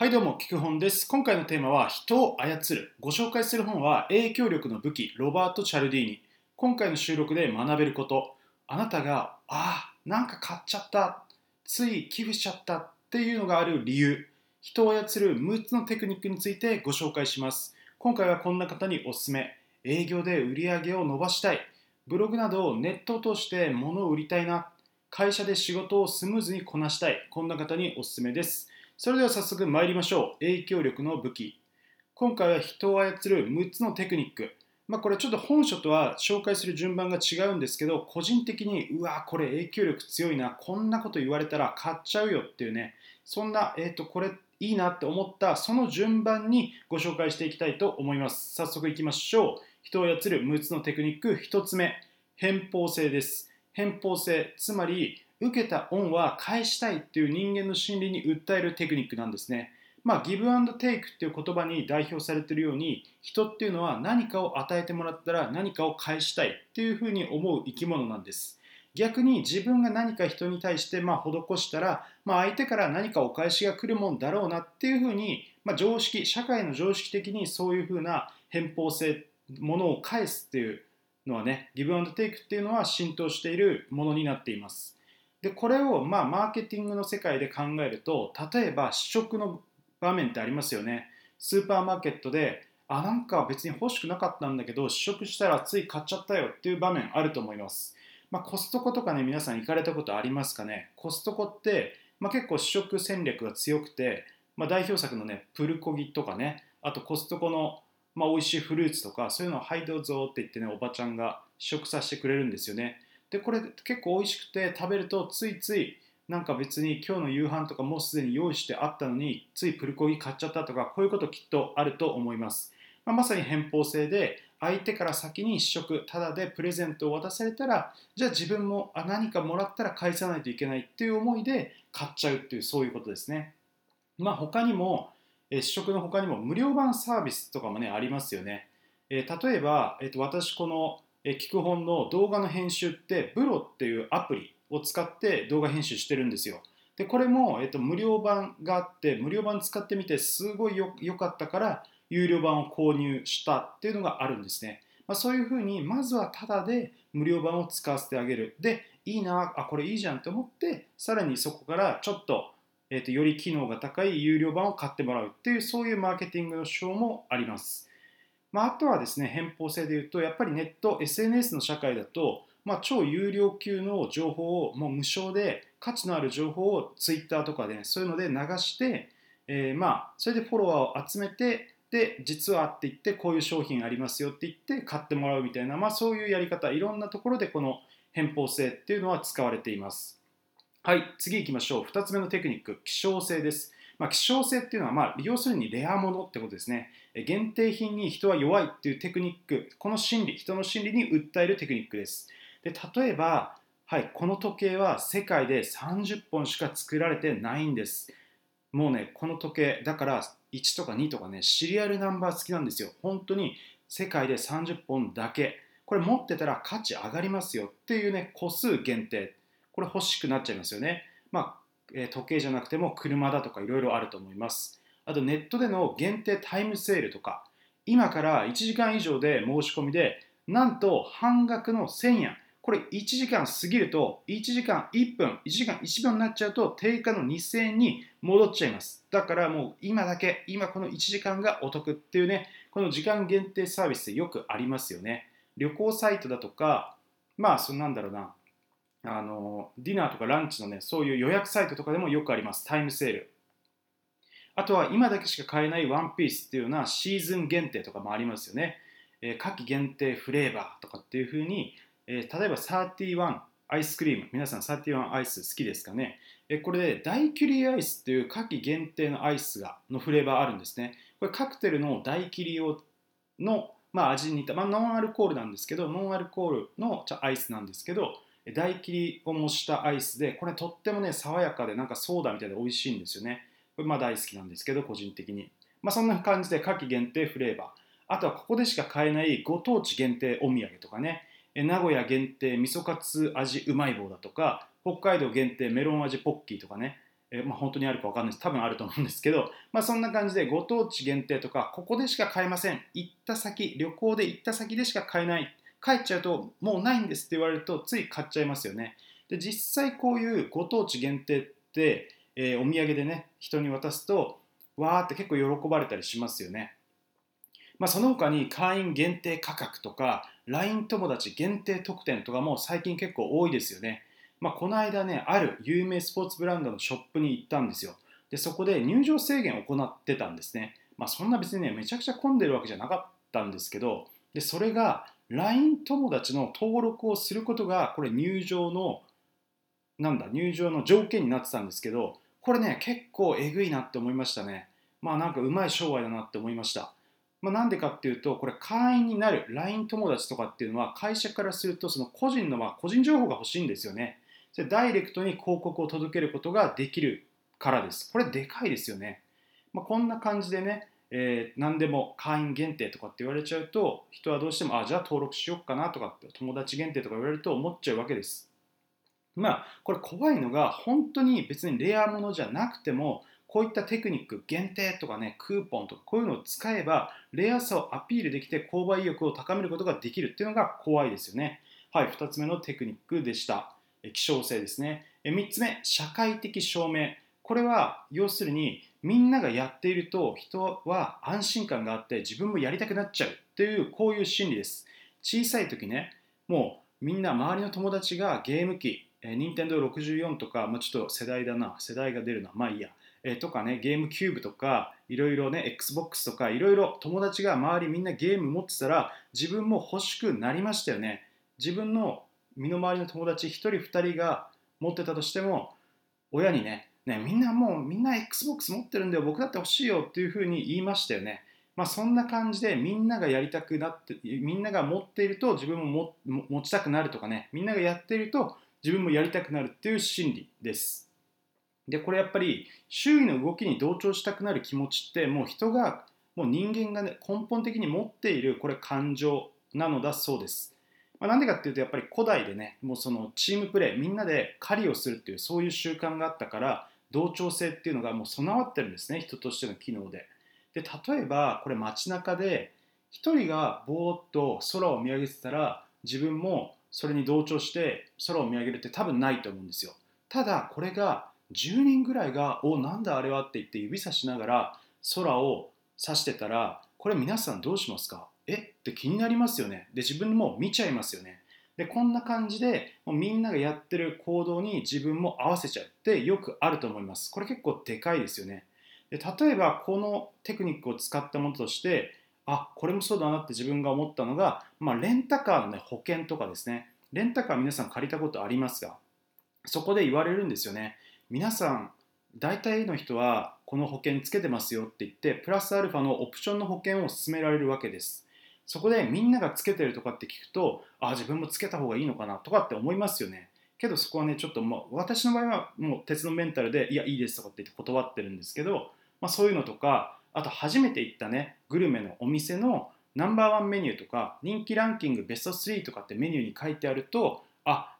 はいどうも、きくほんです。今回のテーマは人を操る。ご紹介する本は影響力の武器、ロバート・チャルディーニ。今回の収録で学べること。あなたが、なんか買っちゃった。つい寄付しちゃったっていうのがある理由。人を操る6つのテクニックについてご紹介します。今回はこんな方におすすめ。営業で売り上げを伸ばしたい。ブログなどをネットを通して物を売りたいな。会社で仕事をスムーズにこなしたい。こんな方におすすめです。それでは早速参りましょう。影響力の武器。今回は人を操る6つのテクニック。これちょっと本書とは紹介する順番が違うんですけど、個人的にこれ影響力強いな、こんなこと言われたら買っちゃうよっていうね、そんな、これいいなって思ったその順番にご紹介していきたいと思います。早速いきましょう。人を操る6つのテクニック。1つ目、偏方性です。偏方性、つまり受けた恩は返したいっていう人間の心理に訴えるテクニックなんですね。ギブアンドテイクっていう言葉に代表されているように、人っていうのは何かを与えてもらったら何かを返したいっていうふうに思う生き物なんです。逆に自分が何か人に対して施したら、相手から何かお返しが来るもんだろうなっていうふうに、常識、社会の常識的にそういうふうな偏方性、ものを返すっていうのはね、ギブアンドテイクっていうのは浸透しているものになっています。でこれをマーケティングの世界で考えると、例えば試食の場面ってありますよね。スーパーマーケットでなんか別に欲しくなかったんだけど試食したらつい買っちゃったよっていう場面あると思います。コストコとかね、皆さん行かれたことありますかね。コストコって、結構試食戦略が強くて、代表作のねプルコギとかね、あとコストコの美味しいフルーツとか、そういうのをはいどうぞって言ってね、おばちゃんが試食させてくれるんですよね。でこれ結構美味しくて食べると、ついついなんか別に今日の夕飯とかもうすでに用意してあったのについプルコギ買っちゃったとか、こういうこときっとあると思います。まさに偏方性で、相手から先に試食、ただでプレゼントを渡されたら、じゃあ自分も何かもらったら返さないといけないっていう思いで買っちゃうっていう、そういうことですね。他にも試食の他にも無料版サービスとかもねありますよね。例えば、私このきくほんの動画の編集ってブロっていうアプリを使って動画編集してるんですよ。でこれも、無料版があって、無料版使ってみてすごい良かったから有料版を購入したっていうのがあるんですね。そういうふうにまずはタダで無料版を使わせてあげる。でいいなあ、これいいじゃんと思って、さらにそこからちょっと、より機能が高い有料版を買ってもらうっていう、そういうマーケティングの手法もあります。あとはですね、偏方性でいうと、やっぱりネット SNS の社会だと、超有料級の情報をもう無償で、価値のある情報を Twitter とかで、そういうので流して、それでフォロワーを集めて、で実はって言ってこういう商品ありますよって言って買ってもらうみたいな、そういうやり方、いろんなところでこの偏方性っていうのは使われています。はい、次行きましょう。2つ目のテクニック、希少性です。希少性っていうのは、要するにレアものってことですね。限定品に人は弱いっていうテクニック、この心理、人の心理に訴えるテクニックです。で例えば、この時計は世界で30本しか作られてないんです。もうね、この時計、だから1とか2とかね、シリアルナンバー付きなんですよ。本当に世界で30本だけ。これ持ってたら価値上がりますよっていうね、個数限定。これ欲しくなっちゃいますよね。時計じゃなくても車だとかいろいろあると思います。あとネットでの限定タイムセールとか、今から1時間以上で申し込みでなんと半額の1000円、これ1時間過ぎると1時間1分1時間1秒になっちゃうと定価の2000円に戻っちゃいます。だからもう今だけ、今この1時間がお得っていうね、この時間限定サービスよくありますよね。旅行サイトだとか、そんなんだろうな、ディナーとかランチのね、そういう予約サイトとかでもよくあります、タイムセール。あとは今だけしか買えないワンピースっていうようなシーズン限定とかもありますよね。夏季限定フレーバーとかっていう風に、例えば31アイスクリーム、皆さん31アイス好きですかね。これでダイキュリーアイスっていう夏季限定のアイスのフレーバーあるんですね。これカクテルのダイキュリーの、味に似た、ノンアルコールなんですけど、ノンアルコールのアイスなんですけど、ダイキリを模したアイスで、これとってもね爽やかで、なんかソーダみたいで美味しいんですよね。これ大好きなんですけど、個人的に、そんな感じで夏季限定フレーバー。あとはここでしか買えないご当地限定お土産とかね、名古屋限定味噌カツ味うまい棒だとか、北海道限定メロン味ポッキーとかね、本当にあるか分かんないです、多分あると思うんですけど、そんな感じでご当地限定とか、ここでしか買えません、行った先、旅行で行った先でしか買えない、帰っちゃうともうないんですって言われるとつい買っちゃいますよね。で、実際こういうご当地限定って、お土産でね、人に渡すとわーって結構喜ばれたりしますよね。その他に会員限定価格とか LINE 友達限定特典とかも最近結構多いですよね。この間ね、ある有名スポーツブランドのショップに行ったんですよ。で、そこで入場制限を行ってたんですね。そんな別にね、めちゃくちゃ混んでるわけじゃなかったんですけど、で、それが LINE 友達の登録をすることが、これ入場の条件になってたんですけど、これね、結構えぐいなって思いましたね。なんかうまい商売だなって思いました。なんでかっていうと、これ会員になる LINE 友達とかっていうのは、会社からするとその個人情報が欲しいんですよね。それダイレクトに広告を届けることができるからです。これでかいですよね。こんな感じでね、何でも会員限定とかって言われちゃうと、人はどうしても、じゃあ登録しようかなとかって、友達限定とか言われると思っちゃうわけです。これ怖いのが、本当に別にレアものじゃなくても、こういったテクニック限定とかね、クーポンとかこういうのを使えば、レアさをアピールできて購買意欲を高めることができるっていうのが怖いですよね。はい、2つ目のテクニックでした。希少性ですね。3つ目、社会的証明。これは要するにみんながやっていると人は安心感があって自分もやりたくなっちゃうという、こういう心理です。小さい時ね、もうみんな周りの友達がゲーム機、任天堂64とか、ちょっと世代が出るな、まあいいや、とかね、ゲームキューブとかいろいろね、 Xbox とかいろいろ友達が周りみんなゲーム持ってたら自分も欲しくなりましたよね。自分の身の回りの友達1人2人が持ってたとしても、親にね、みんな Xbox 持ってるんだよ、僕だって欲しいよっていうふうに言いましたよね。そんな感じでみんなが持っていると自分も持ちたくなるとかね、みんながやっていると自分もやりたくなるっていう心理です。で、これやっぱり周囲の動きに同調したくなる気持ちって、人間がね、根本的に持っているこれ感情なのだそうです。なんでかっていうと、やっぱり古代でね、もうそのチームプレー、みんなで狩りをするっていう、そういう習慣があったから、同調性っていうのがもう備わってるんですね、人としての機能で。で、例えばこれ街中で一人がぼーっと空を見上げてたら、自分もそれに同調して空を見上げるって多分ないと思うんですよ。ただこれが10人ぐらいが、お、なんだあれはって言って指さしながら空を指してたら、これ皆さんどうしますか？って気になりますよね。で、自分も見ちゃいますよね。で、こんな感じでみんながやってる行動に自分も合わせちゃうってよくあると思います。これ結構でかいですよね。で、例えばこのテクニックを使ったものとして、これもそうだなって自分が思ったのが、レンタカーの、保険とかですね。レンタカー皆さん借りたことありますが、そこで言われるんですよね。皆さん大体の人はこの保険つけてますよって言って、プラスアルファのオプションの保険を勧められるわけです。そこでみんながつけてるとかって聞くと、自分もつけた方がいいのかなとかって思いますよね。けどそこはね、ちょっと私の場合はもう鉄のメンタルで、いやいいですとかって言って断ってるんですけど、そういうのとか、あと初めて行ったね、グルメのお店のナンバー1メニューとか、人気ランキングベスト3とかってメニューに書いてあると、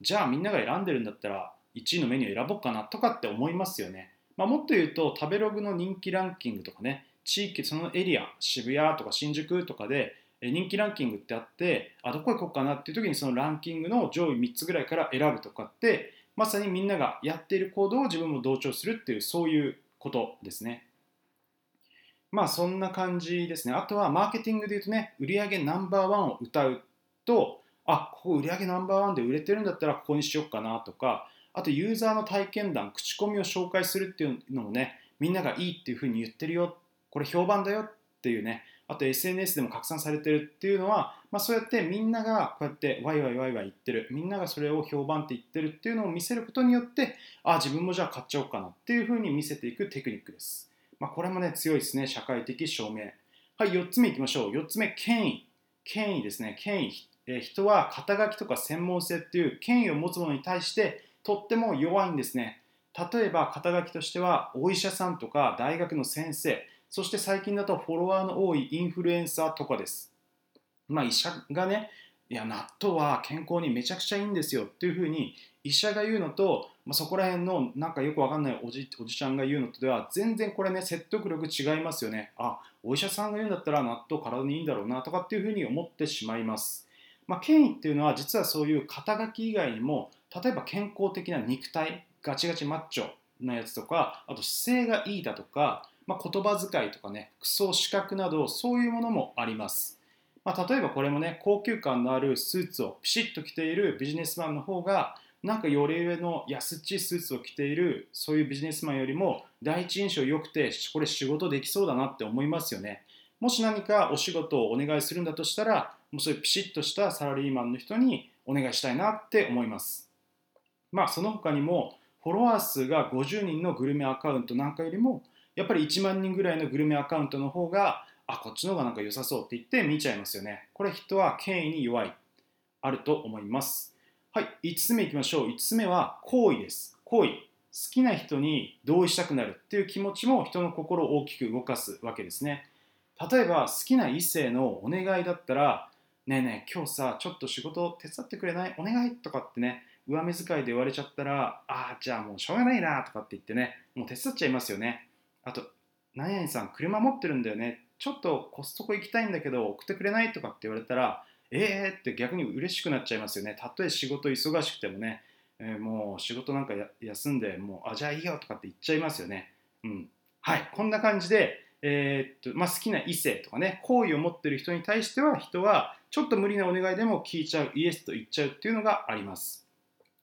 じゃあみんなが選んでるんだったら1位のメニュー選ぼうかなとかって思いますよね。もっと言うと、食べログの人気ランキングとかね、地域、そのエリア、渋谷とか新宿とかで人気ランキングってあって、どこ行こうかなっていう時に、そのランキングの上位3つぐらいから選ぶとかって、まさにみんながやっている行動を自分も同調するっていう、そういうことですね。そんな感じですね。あとはマーケティングで言うとね、売上ナンバー1を歌うと、ここ売上ナンバー1で売れてるんだったらここにしようかなとか、あとユーザーの体験談、口コミを紹介するっていうのもね、みんながいいっていうふうに言ってるよ、これ評判だよっていうね、あと SNS でも拡散されてるっていうのは、そうやってみんながこうやってワイワイ言ってる、みんながそれを評判って言ってるっていうのを見せることによって、自分もじゃあ買っちゃおうかなっていうふうに見せていくテクニックです。これもね、強いですね、社会的証明。はい、4つ目いきましょう。4つ目、権威ですね。権威、人は肩書きとか専門性っていう権威を持つものに対してとっても弱いんですね。例えば肩書きとしてはお医者さんとか大学の先生、そして最近だとフォロワーの多いインフルエンサーとかです。医者がね、いや納豆は健康にめちゃくちゃいいんですよっていうふうに医者が言うのと、そこら辺のなんかよくわかんないおじちゃんが言うのとでは全然これね説得力違いますよね。あ、お医者さんが言うんだったら納豆体にいいんだろうなとかっていうふうに思ってしまいます。権威っていうのは実はそういう肩書き以外にも例えば健康的な肉体ガチガチマッチョなやつとかあと姿勢がいいだとか、言葉遣いとかね服装資格などそういうものもあります。例えばこれもね高級感のあるスーツをピシッと着ているビジネスマンの方がなんかより上の安っちいスーツを着ているそういうビジネスマンよりも第一印象良くてこれ仕事できそうだなって思いますよね。もし何かお仕事をお願いするんだとしたらもうそういうピシッとしたサラリーマンの人にお願いしたいなって思います。その他にもフォロワー数が50人のグルメアカウントなんかよりもやっぱり1万人ぐらいのグルメアカウントの方がこっちの方がなんか良さそうって言って見ちゃいますよね。これ人は権威に弱いあると思います。5つ目いきましょう。5つ目は好意です。好意、好きな人に同意したくなるっていう気持ちも人の心を大きく動かすわけですね。例えば好きな異性のお願いだったらねえねえ今日さちょっと仕事手伝ってくれない？お願いとかってね上目遣いで言われちゃったらじゃあもうしょうがないなとかって言ってねもう手伝っちゃいますよね。あと何々さん車持ってるんだよねちょっとコストコ行きたいんだけど送ってくれないとかって言われたらって逆に嬉しくなっちゃいますよね。たとえ仕事忙しくてもね、もう仕事なんか休んでもうじゃあいいよとかって言っちゃいますよね。こんな感じで、好きな異性とかね好意を持ってる人に対しては人はちょっと無理なお願いでも聞いちゃうイエスと言っちゃうっていうのがあります。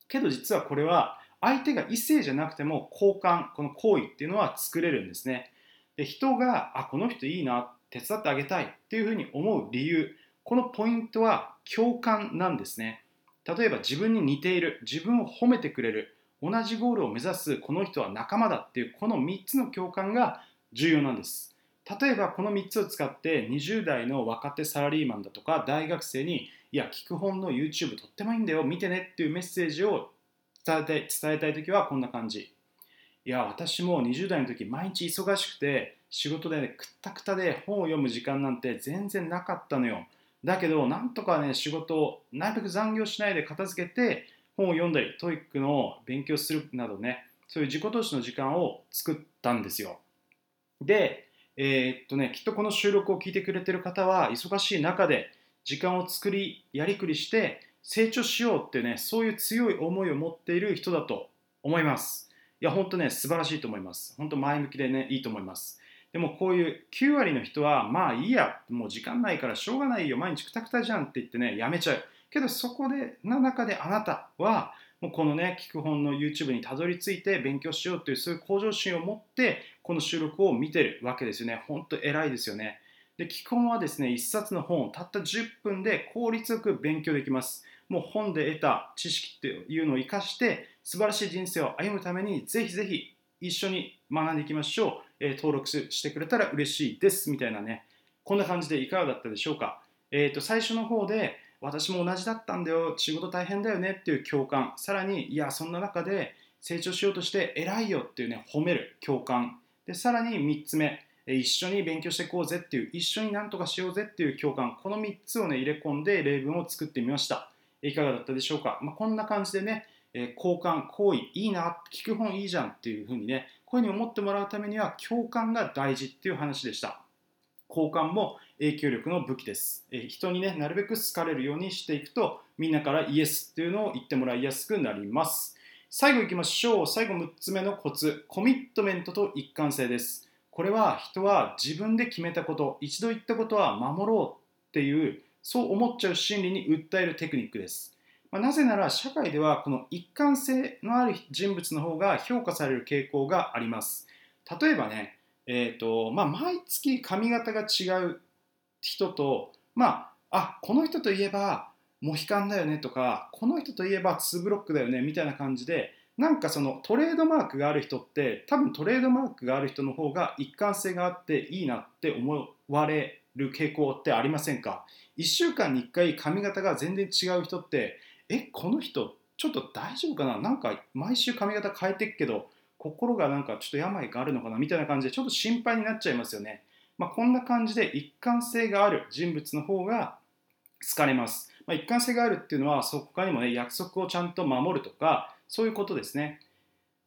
けど実はこれは相手が異性じゃなくても好感この好意っていうのは作れるんですね。で人がこの人いいな手伝ってあげたいっていうふうに思う理由このポイントは共感なんですね。例えば自分に似ている自分を褒めてくれる同じゴールを目指すこの人は仲間だっていうこの3つの共感が重要なんです。例えばこの3つを使って20代の若手サラリーマンだとか大学生にいや聞く本の YouTube とってもいいんだよ見てねっていうメッセージを伝えたいときはこんな感じ。いや私も20代の時毎日忙しくて仕事でくったくたで本を読む時間なんて全然なかったのよ。だけどなんとかね仕事をなるべく残業しないで片付けて本を読んだり TOEIC の勉強するなどねそういう自己投資の時間を作ったんですよ。できっとこの収録を聞いてくれてる方は忙しい中で時間を作りやりくりして成長しようってねそういう強い思いを持っている人だと思います。いや本当ね素晴らしいと思います。本当前向きでねいいと思います。でもこういう9割の人はいいやもう時間ないからしょうがないよ毎日くたくたじゃんって言ってねやめちゃう。けどそこでの中であなたはもうこのね聞く本の YouTube にたどり着いて勉強しようというそういう向上心を持ってこの収録を見てるわけですよね。本当偉いですよね。で聞く本はですね1冊の本をたった10分で効率よく勉強できます。もう本で得た知識っていうのを生かして素晴らしい人生を歩むためにぜひぜひ一緒に学んでいきましょう。登録してくれたら嬉しいですみたいなねこんな感じでいかがだったでしょうか。最初の方で私も同じだったんだよ仕事大変だよねっていう共感さらにいやそんな中で成長しようとして偉いよっていうね褒める共感でさらに3つ目一緒に勉強していこうぜっていう一緒になんとかしようぜっていう共感この3つをね入れ込んで例文を作ってみました。いかがだったでしょうか。こんな感じでね好感、好意、いいな、聞く本いいじゃんっていう風にねこういう風に思ってもらうためには共感が大事っていう話でした。好感も影響力の武器です。人にねなるべく好かれるようにしていくとみんなからイエスっていうのを言ってもらいやすくなります。最後いきましょう。最後6つ目のコツコミットメントと一貫性です。これは人は自分で決めたこと一度言ったことは守ろうっていうそう思っちゃう心理に訴えるテクニックです。なぜなら社会ではこの一貫性のある人物の方が評価される傾向があります。例えばね毎月髪型が違う人と、この人といえばモヒカンだよねとかこの人といえばツーブロックだよねみたいな感じでなんかそのトレードマークがある人って多分トレードマークがある人の方が一貫性があっていいなって思われる傾向ってありませんか。1週間に1回髪型が全然違う人ってこの人ちょっと大丈夫かななんか毎週髪型変えてっけど心がなんかちょっと病があるのかなみたいな感じでちょっと心配になっちゃいますよね。こんな感じで一貫性がある人物の方が好かれます。まあ、一貫性があるっていうのは、そこかにもね、約束をちゃんと守るとか、そういうことですね。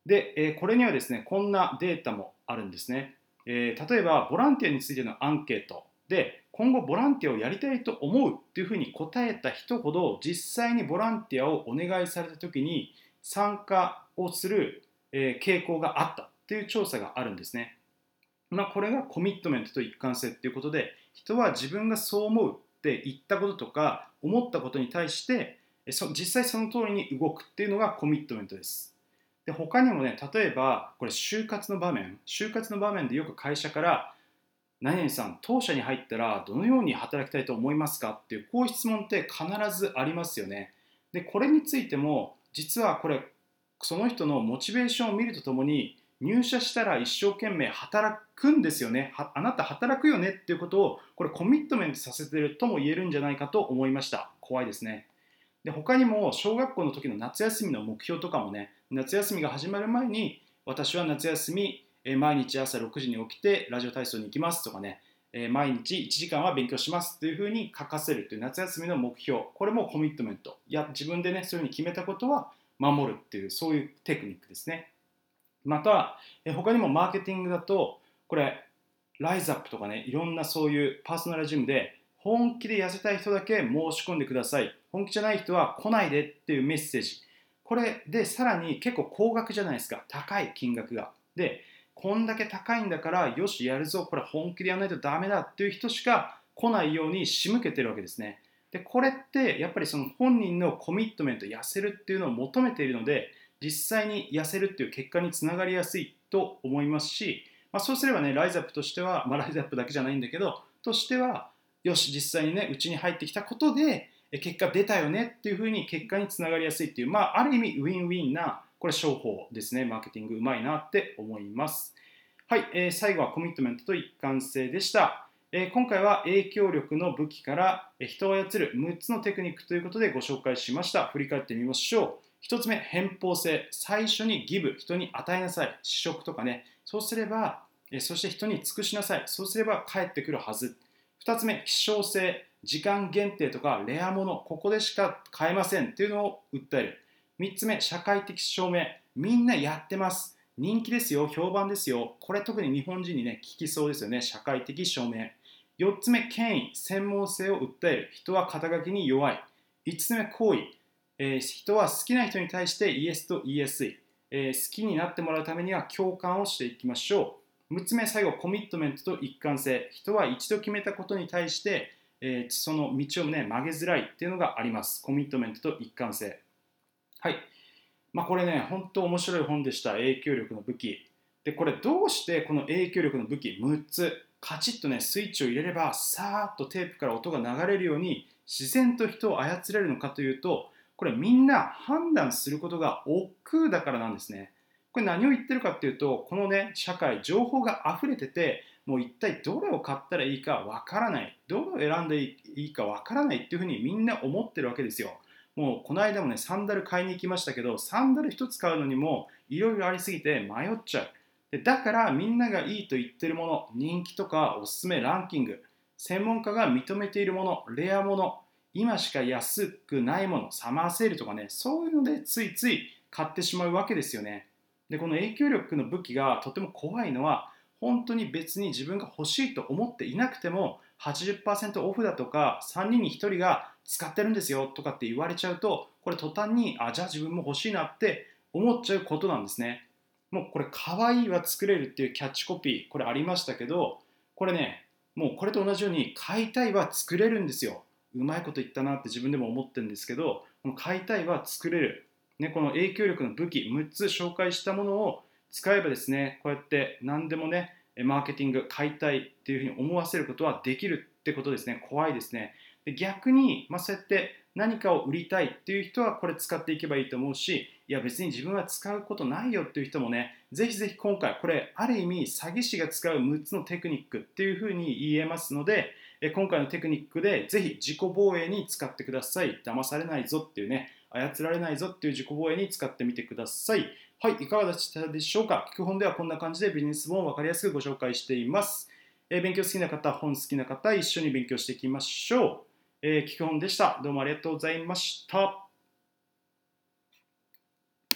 で、これにはですね、こんなデータもあるんですね。例えば、ボランティアについてのアンケートで、今後ボランティアをやりたいと思うというふうに答えた人ほど、実際にボランティアをお願いされたときに参加をする傾向があったという調査があるんですね。まあ、これがコミットメントと一貫性ということで、人は自分がそう思うって言ったこととか思ったことに対して実際その通りに動くっていうのがコミットメントです。で、他にもね、例えばこれ就活の場面でよく会社から何々さん、当社に入ったらどのように働きたいと思いますかっていう、こういう質問って必ずありますよね。で、これについても、実はこれ、その人のモチベーションを見るとともに、入社したら一生懸命働くんですよね。あなた働くよねっていうことを、これコミットメントさせてるとも言えるんじゃないかと思いました。怖いですね。で、他にも小学校の時の夏休みの目標とかもね、夏休みが始まる前に、私は夏休み、毎日朝6時に起きてラジオ体操に行きますとかね、毎日1時間は勉強しますというふうに書かせるという夏休みの目標、これもコミットメント、いや自分でねそういうふうに決めたことは守るっていう、そういうテクニックですね。また他にもマーケティングだと、これライズアップとかね、いろんなそういうパーソナルジムで本気で痩せたい人だけ申し込んでください、本気じゃない人は来ないでっていうメッセージ、これでさらに結構高額じゃないですか、高い金額が。でこんだけ高いんだからよしやるぞ、これ本気でやらないとダメだっていう人しか来ないように仕向けてるわけですね。でこれってやっぱりその本人のコミットメント、痩せるっていうのを求めているので、実際に痩せるっていう結果につながりやすいと思いますし、まあ、そうすればね、ライズアップとしては、まあ、ライズアップだけじゃないんだけどとしては、よし実際にねうちに入ってきたことで結果出たよねっていうふうに結果につながりやすいっていう、まあ、ある意味ウィンウィンなこれ商法ですね。マーケティングうまいなって思います。はい、最後はコミットメントと一貫性でした。今回は影響力の武器から人を操る6つのテクニックということでご紹介しました。振り返ってみましょう。1つ目、偏方性。最初にギブ、人に与えなさい。試食とかね。そうすれば、そして人に尽くしなさい。そうすれば返ってくるはず。2つ目、希少性。時間限定とかレアもの、ここでしか買えませんっていうのを訴える。3つ目、社会的証明。みんなやってます。人気ですよ。評判ですよ。これ特に日本人にね、聞きそうですよね。社会的証明。4つ目、権威。専門性を訴える。人は肩書きに弱い。5つ目、行為。人は好きな人に対してイエスと言いやすい。好きになってもらうためには共感をしていきましょう。6つ目、最後、コミットメントと一貫性。人は一度決めたことに対して、その道をね、曲げづらいっていうのがあります。コミットメントと一貫性。はい、まあ、これね、本当面白い本でした。影響力の武器。で、これどうしてこの影響力の武器6つ、カチッとね、スイッチを入れれば、さーっとテープから音が流れるように、自然と人を操れるのかというと、これみんな判断することが億劫だからなんですね。これ何を言ってるかっていうと、このね、社会、情報が溢れてて、もう一体どれを買ったらいいかわからない、どれを選んでいいかわからないっていうふうにみんな思ってるわけですよ。もうこの間もね、サンダル買いに行きましたけど、サンダル一つ買うのにもいろいろありすぎて迷っちゃう。で、だからみんながいいと言ってるもの、人気とかおすすめランキング、専門家が認めているもの、レアもの、今しか安くないもの、サマーセールとかね、そういうのでついつい買ってしまうわけですよね。で、この影響力の武器がとても怖いのは、本当に別に自分が欲しいと思っていなくても 80% オフだとか3人に1人が使ってるんですよとかって言われちゃうと、これ途端にじゃあ自分も欲しいなって思っちゃうことなんですね。もうこれ可愛いは作れるっていうキャッチコピー、これありましたけど、これね、もうこれと同じように買いたいは作れるんですよ。うまいこと言ったなって自分でも思ってるんですけど、この買いたいは作れる、ね、この影響力の武器6つ紹介したものを使えばですね、こうやって何でもね、マーケティング買いたいっていうふうに思わせることはできるってことですね。怖いですね。で、逆に、まあ、そうやって何かを売りたいっていう人はこれ使っていけばいいと思うし、いや別に自分は使うことないよっていう人もね、ぜひぜひ今回これある意味詐欺師が使う6つのテクニックっていうふうに言えますので、今回のテクニックでぜひ自己防衛に使ってください。騙されないぞっていうね、操られないぞっていう自己防衛に使ってみてください。はい、いかがでしたでしょうか。聞く本ではこんな感じでビジネス本を分かりやすくご紹介しています。勉強好きな方、本好きな方、一緒に勉強していきましょう。基本でした。どうもありがとうございました。